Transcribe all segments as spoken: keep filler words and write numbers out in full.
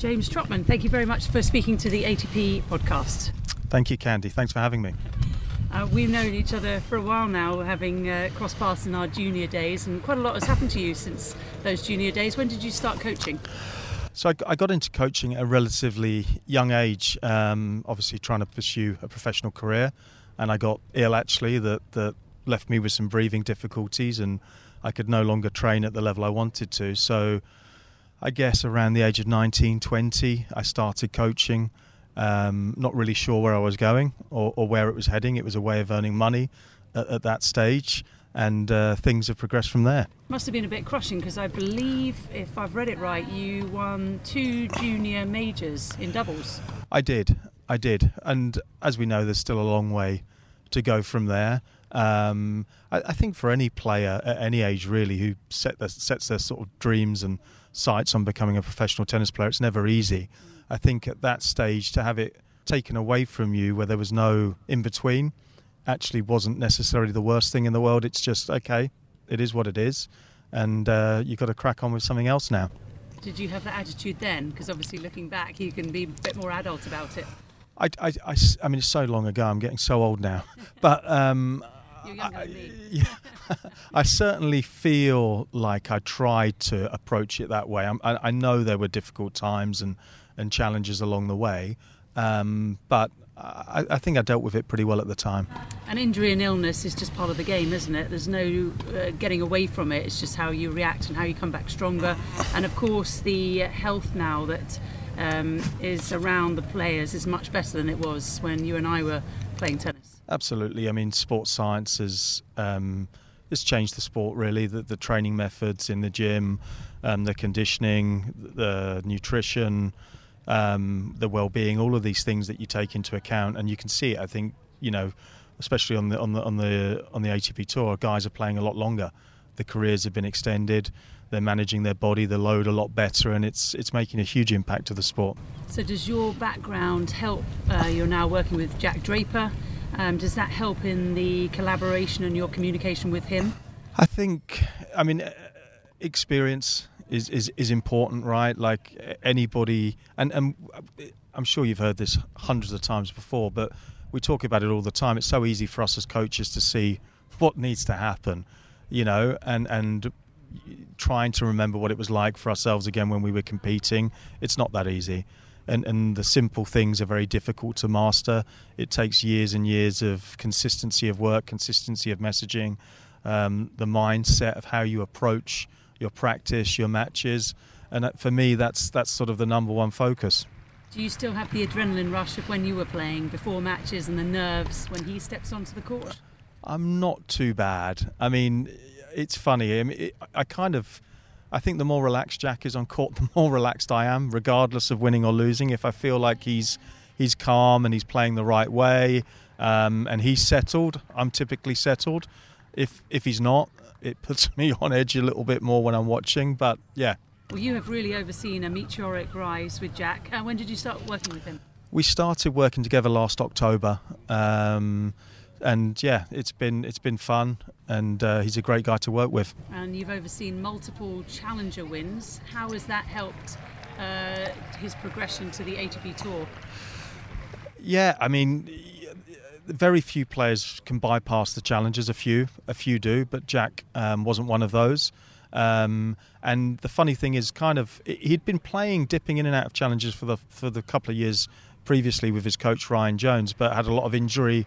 James Trotman, thank you very much for speaking to the A T P podcast. Thank you, Candy. Thanks for having me. Uh, we've known each other for a while now, having uh, crossed paths in our junior days, and quite a lot has happened to you since those junior days. When did you start coaching? So I, I got into coaching at a relatively young age, um, obviously trying to pursue a professional career, and I got ill actually that, that left me with some breathing difficulties, and I could no longer train at the level I wanted to. So I guess around the age of nineteen, twenty, I started coaching. Um, not really sure where I was going or, or where it was heading. It was a way of earning money at, at that stage, and uh, things have progressed from there. Must have been a bit crushing, because I believe, if I've read it right, you won two junior majors in doubles. I did, I did. And as we know, there's still a long way to go from there. Um, I, I think for any player at any age really who set their, sets their sort of dreams and sights on becoming a professional tennis player, it's never easy. I think at that stage, to have it taken away from you where there was no in-between actually wasn't necessarily the worst thing in the world. It's just, okay, it is what it is, and uh, you've got to crack on with something else now. Did you have that attitude then? Because obviously looking back, you can be a bit more adult about it. I, I, I, I mean, it's so long ago, I'm getting so old now. But um, You're younger I, than me. Yeah, I certainly feel like I tried to approach it that way. I, I know there were difficult times and and challenges along the way, um, but I, I think I dealt with it pretty well at the time. An injury and illness is just part of the game, isn't it? There's no uh, getting away from it. It's just how you react and how you come back stronger, and of course the health now that um, is around the players is much better than it was when you and I were playing tennis. Absolutely. I mean, sports science has um, it's changed the sport really, the, the training methods in the gym, um, the conditioning, the nutrition, Um, the well-being, all of these things that you take into account, and you can see it. I think, you know, especially on the on the on the on the A T P tour, guys are playing a lot longer. The careers have been extended. They're managing their body, the load a lot better, and it's it's making a huge impact to the sport. So, does your background help? Uh, you're now working with Jack Draper. Um, does that help in the collaboration and your communication with him? I think. I mean, experience. Is, is is important, right? Like anybody, and, and I'm sure you've heard this hundreds of times before, but we talk about it all the time. It's so easy for us as coaches to see what needs to happen, you know, and, and trying to remember what it was like for ourselves again when we were competing. It's not that easy. And, and the simple things are very difficult to master. It takes years and years of consistency of work, consistency of messaging, um, the mindset of how you approach your practice, your matches, and for me that's that's sort of the number one focus. Do you still have the adrenaline rush of when you were playing before matches and the nerves when he steps onto the court? I'm not too bad. I mean, it's funny. I mean, it, I kind of, I think the more relaxed Jack is on court, the more relaxed I am, regardless of winning or losing. If I feel like he's he's calm and he's playing the right way, um, and he's settled, I'm typically settled. If if he's not, it puts me on edge a little bit more when I'm watching, but yeah. Well, you have really overseen a meteoric rise with Jack. Uh, when did you start working with him? We started working together last October, um, and yeah, it's been it's been fun, and uh, he's a great guy to work with. And you've overseen multiple Challenger wins. How has that helped uh, his progression to the A T P Tour? Yeah, I mean, very few players can bypass the challenges. A few, a few do, but Jack um, wasn't one of those. Um, and the funny thing is, kind of, he'd been playing, dipping in and out of challenges for the for the couple of years previously with his coach Ryan Jones, but had a lot of injury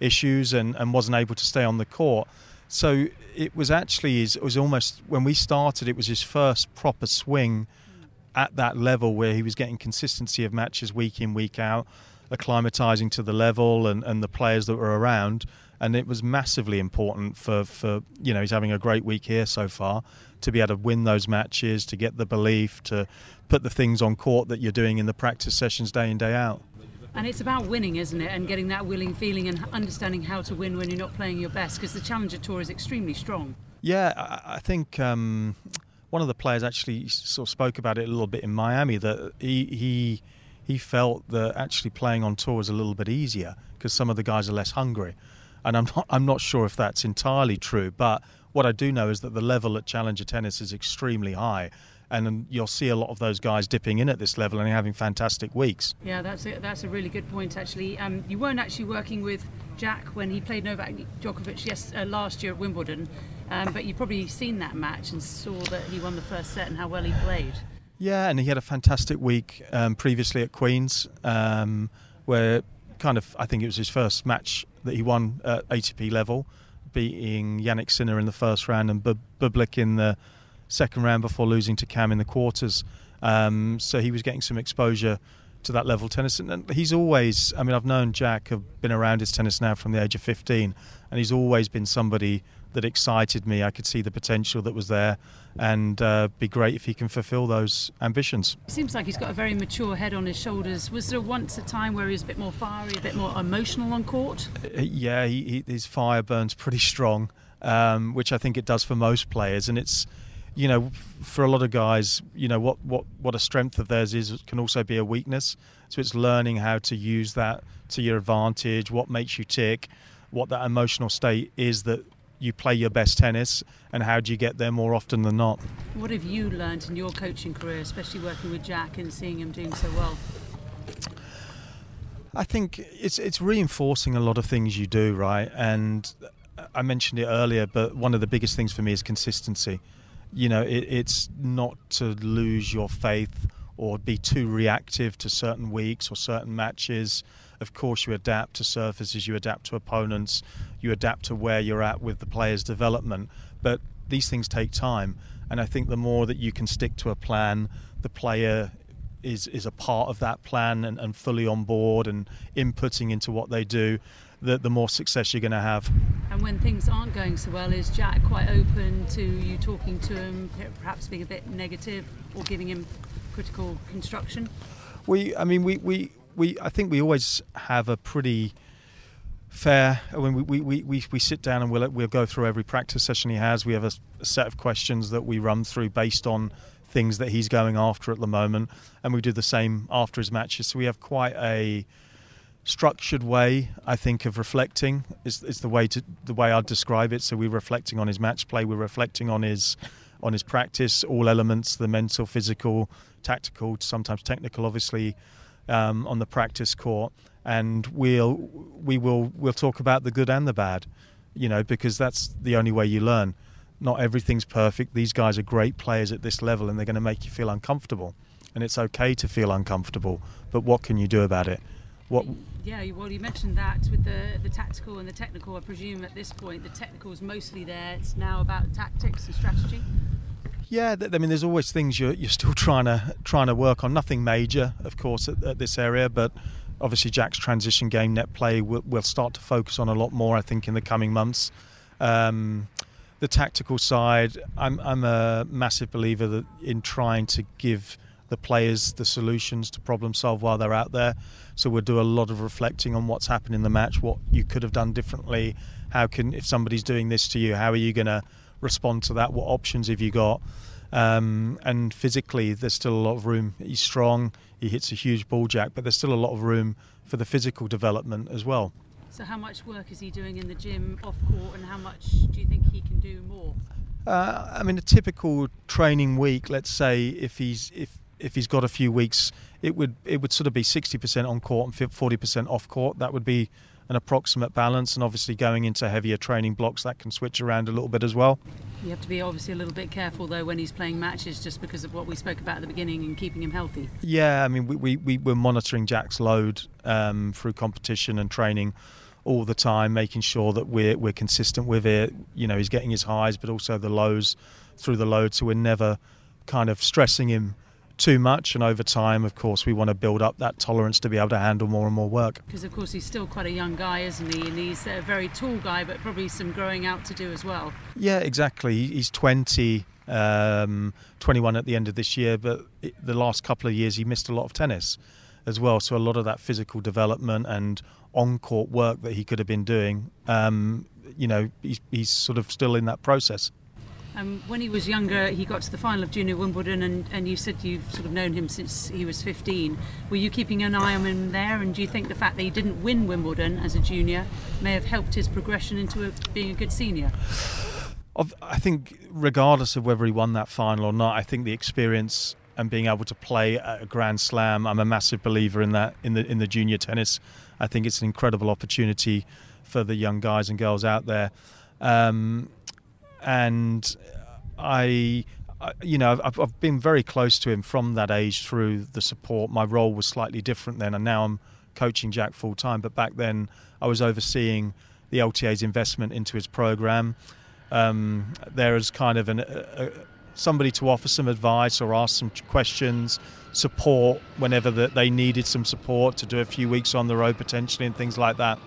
issues and, and wasn't able to stay on the court. So it was actually, his, it was almost when we started, it was his first proper swing at that level where he was getting consistency of matches week in, week out, acclimatizing to the level and, and the players that were around, and it was massively important for, for, you know, he's having a great week here so far, to be able to win those matches, to get the belief, to put the things on court that you're doing in the practice sessions day in, day out. And it's about winning, isn't it, and getting that willing feeling and understanding how to win when you're not playing your best, because the Challenger Tour is extremely strong. Yeah, I, I think um, one of the players actually sort of spoke about it a little bit in Miami, that he... he He felt that actually playing on tour is a little bit easier because some of the guys are less hungry, and I'm not I'm not sure if that's entirely true. But what I do know is that the level at Challenger tennis is extremely high, and you'll see a lot of those guys dipping in at this level and having fantastic weeks. Yeah, that's a, that's a really good point, actually. Um, you weren't actually working with Jack when he played Novak Djokovic yes, uh, last year at Wimbledon, um, but you've probably seen that match and saw that he won the first set and how well he played. Yeah, and he had a fantastic week um, previously at Queen's, um, where kind of, I think it was his first match that he won at A T P level, beating Yannick Sinner in the first round and Bublik in the second round before losing to Cam in the quarters. Um, so he was getting some exposure to that level tennis. And he's always, I mean, I've known Jack, I've been around his tennis now from the age of fifteen, and he's always been somebody that excited me. I could see the potential that was there, and uh, be great if he can fulfil those ambitions. It seems like he's got a very mature head on his shoulders. Was there once a time where he was a bit more fiery, a bit more emotional on court? Uh, yeah, he, he, his fire burns pretty strong, um, which I think it does for most players. And it's, you know, for a lot of guys, you know, what, what, what a strength of theirs is can also be a weakness. So it's learning how to use that to your advantage, what makes you tick, what that emotional state is that you play your best tennis, and how do you get there more often than not. What have you learned in your coaching career, especially working with Jack and seeing him doing so well? I think it's it's reinforcing a lot of things you do, right? And I mentioned it earlier, but one of the biggest things for me is consistency. You know, it, it's not to lose your faith or be too reactive to certain weeks or certain matches. Of course, you adapt to surfaces, you adapt to opponents, you adapt to where you're at with the player's development. But these things take time. And I think the more that you can stick to a plan, the player is, is a part of that plan and, and fully on board and inputting into what they do, the, the more success you're going to have. And when things aren't going so well, is Jack quite open to you talking to him, perhaps being a bit negative or giving him critical construction? We, I mean, we... we We, I think we always have a pretty fair. I mean, we, we, we, we sit down and we'll we'll go through every practice session he has. We have a, a set of questions that we run through based on things that he's going after at the moment, and we do the same after his matches. So we have quite a structured way, I think, of reflecting. Is is the way to the way I'd describe it. So we're reflecting on his match play. We're reflecting on his on his practice, all elements: the mental, physical, tactical, sometimes technical, obviously. Um, on the practice court, and we'll we will we'll talk about the good and the bad, you know, because that's the only way you learn. Not everything's perfect. These guys are great players at this level, and they're going to make you feel uncomfortable, and it's okay to feel uncomfortable. But what can you do about it? What? Yeah, well, you mentioned that with the the tactical and the technical. I presume at this point the technical is mostly there. It's now about tactics and strategy. Yeah, I mean, there's always things you're, you're still trying to trying to work on. Nothing major, of course, at, at this area, but obviously Jack's transition game, net play, we'll, we'll start to focus on a lot more, I think, in the coming months. Um, the tactical side, I'm, I'm a massive believer that in trying to give the players the solutions to problem solve while they're out there. So we'll do a lot of reflecting on what's happened in the match, what you could have done differently. How can, if somebody's doing this to you, how are you going to respond to that? What options have you got? Um, and physically, there's still a lot of room. He's strong, he hits a huge ball jack, but there's still a lot of room for the physical development as well. So how much work is he doing in the gym off court, and how much do you think he can do more? Uh, I mean, a typical training week, let's say, if he's if if he's got a few weeks, it would it would sort of be sixty percent on court and forty percent off court. That would be an approximate balance, and obviously going into heavier training blocks that can switch around a little bit as well. You have to be obviously a little bit careful though when he's playing matches, just because of what we spoke about at the beginning and keeping him healthy. Yeah, I mean we, we, we we're monitoring Jack's load um, through competition and training all the time, making sure that we're we're consistent with it. You know, he's getting his highs but also the lows through the load, so we're never kind of stressing him too much, and over time of course we want to build up that tolerance to be able to handle more and more work, because of course he's still quite a young guy, isn't he, and he's a very tall guy but probably some growing out to do as well. Yeah, exactly. He's twenty, um, twenty-one at the end of this year, but the last couple of years he missed a lot of tennis as well, so a lot of that physical development and on-court work that he could have been doing, um, you know, he's, he's sort of still in that process. Um, when he was younger, he got to the final of Junior Wimbledon, and, and you said you've sort of known him since he was fifteen. Were you keeping an eye on him there, and do you think the fact that he didn't win Wimbledon as a junior may have helped his progression into a, being a good senior? Of, I think regardless of whether he won that final or not, I think the experience and being able to play at a Grand Slam, I'm a massive believer in that, in the in the junior tennis. I think it's an incredible opportunity for the young guys and girls out there. Um, and I, I, you know, I've, I've been very close to him from that age through the support. My role was slightly different then, and now I'm coaching Jack full time. But back then, I was overseeing the L T A's investment into his program. Um, there is kind of an, uh, uh, somebody to offer some advice or ask some questions, support whenever the, they needed some support to do a few weeks on the road potentially and things like that.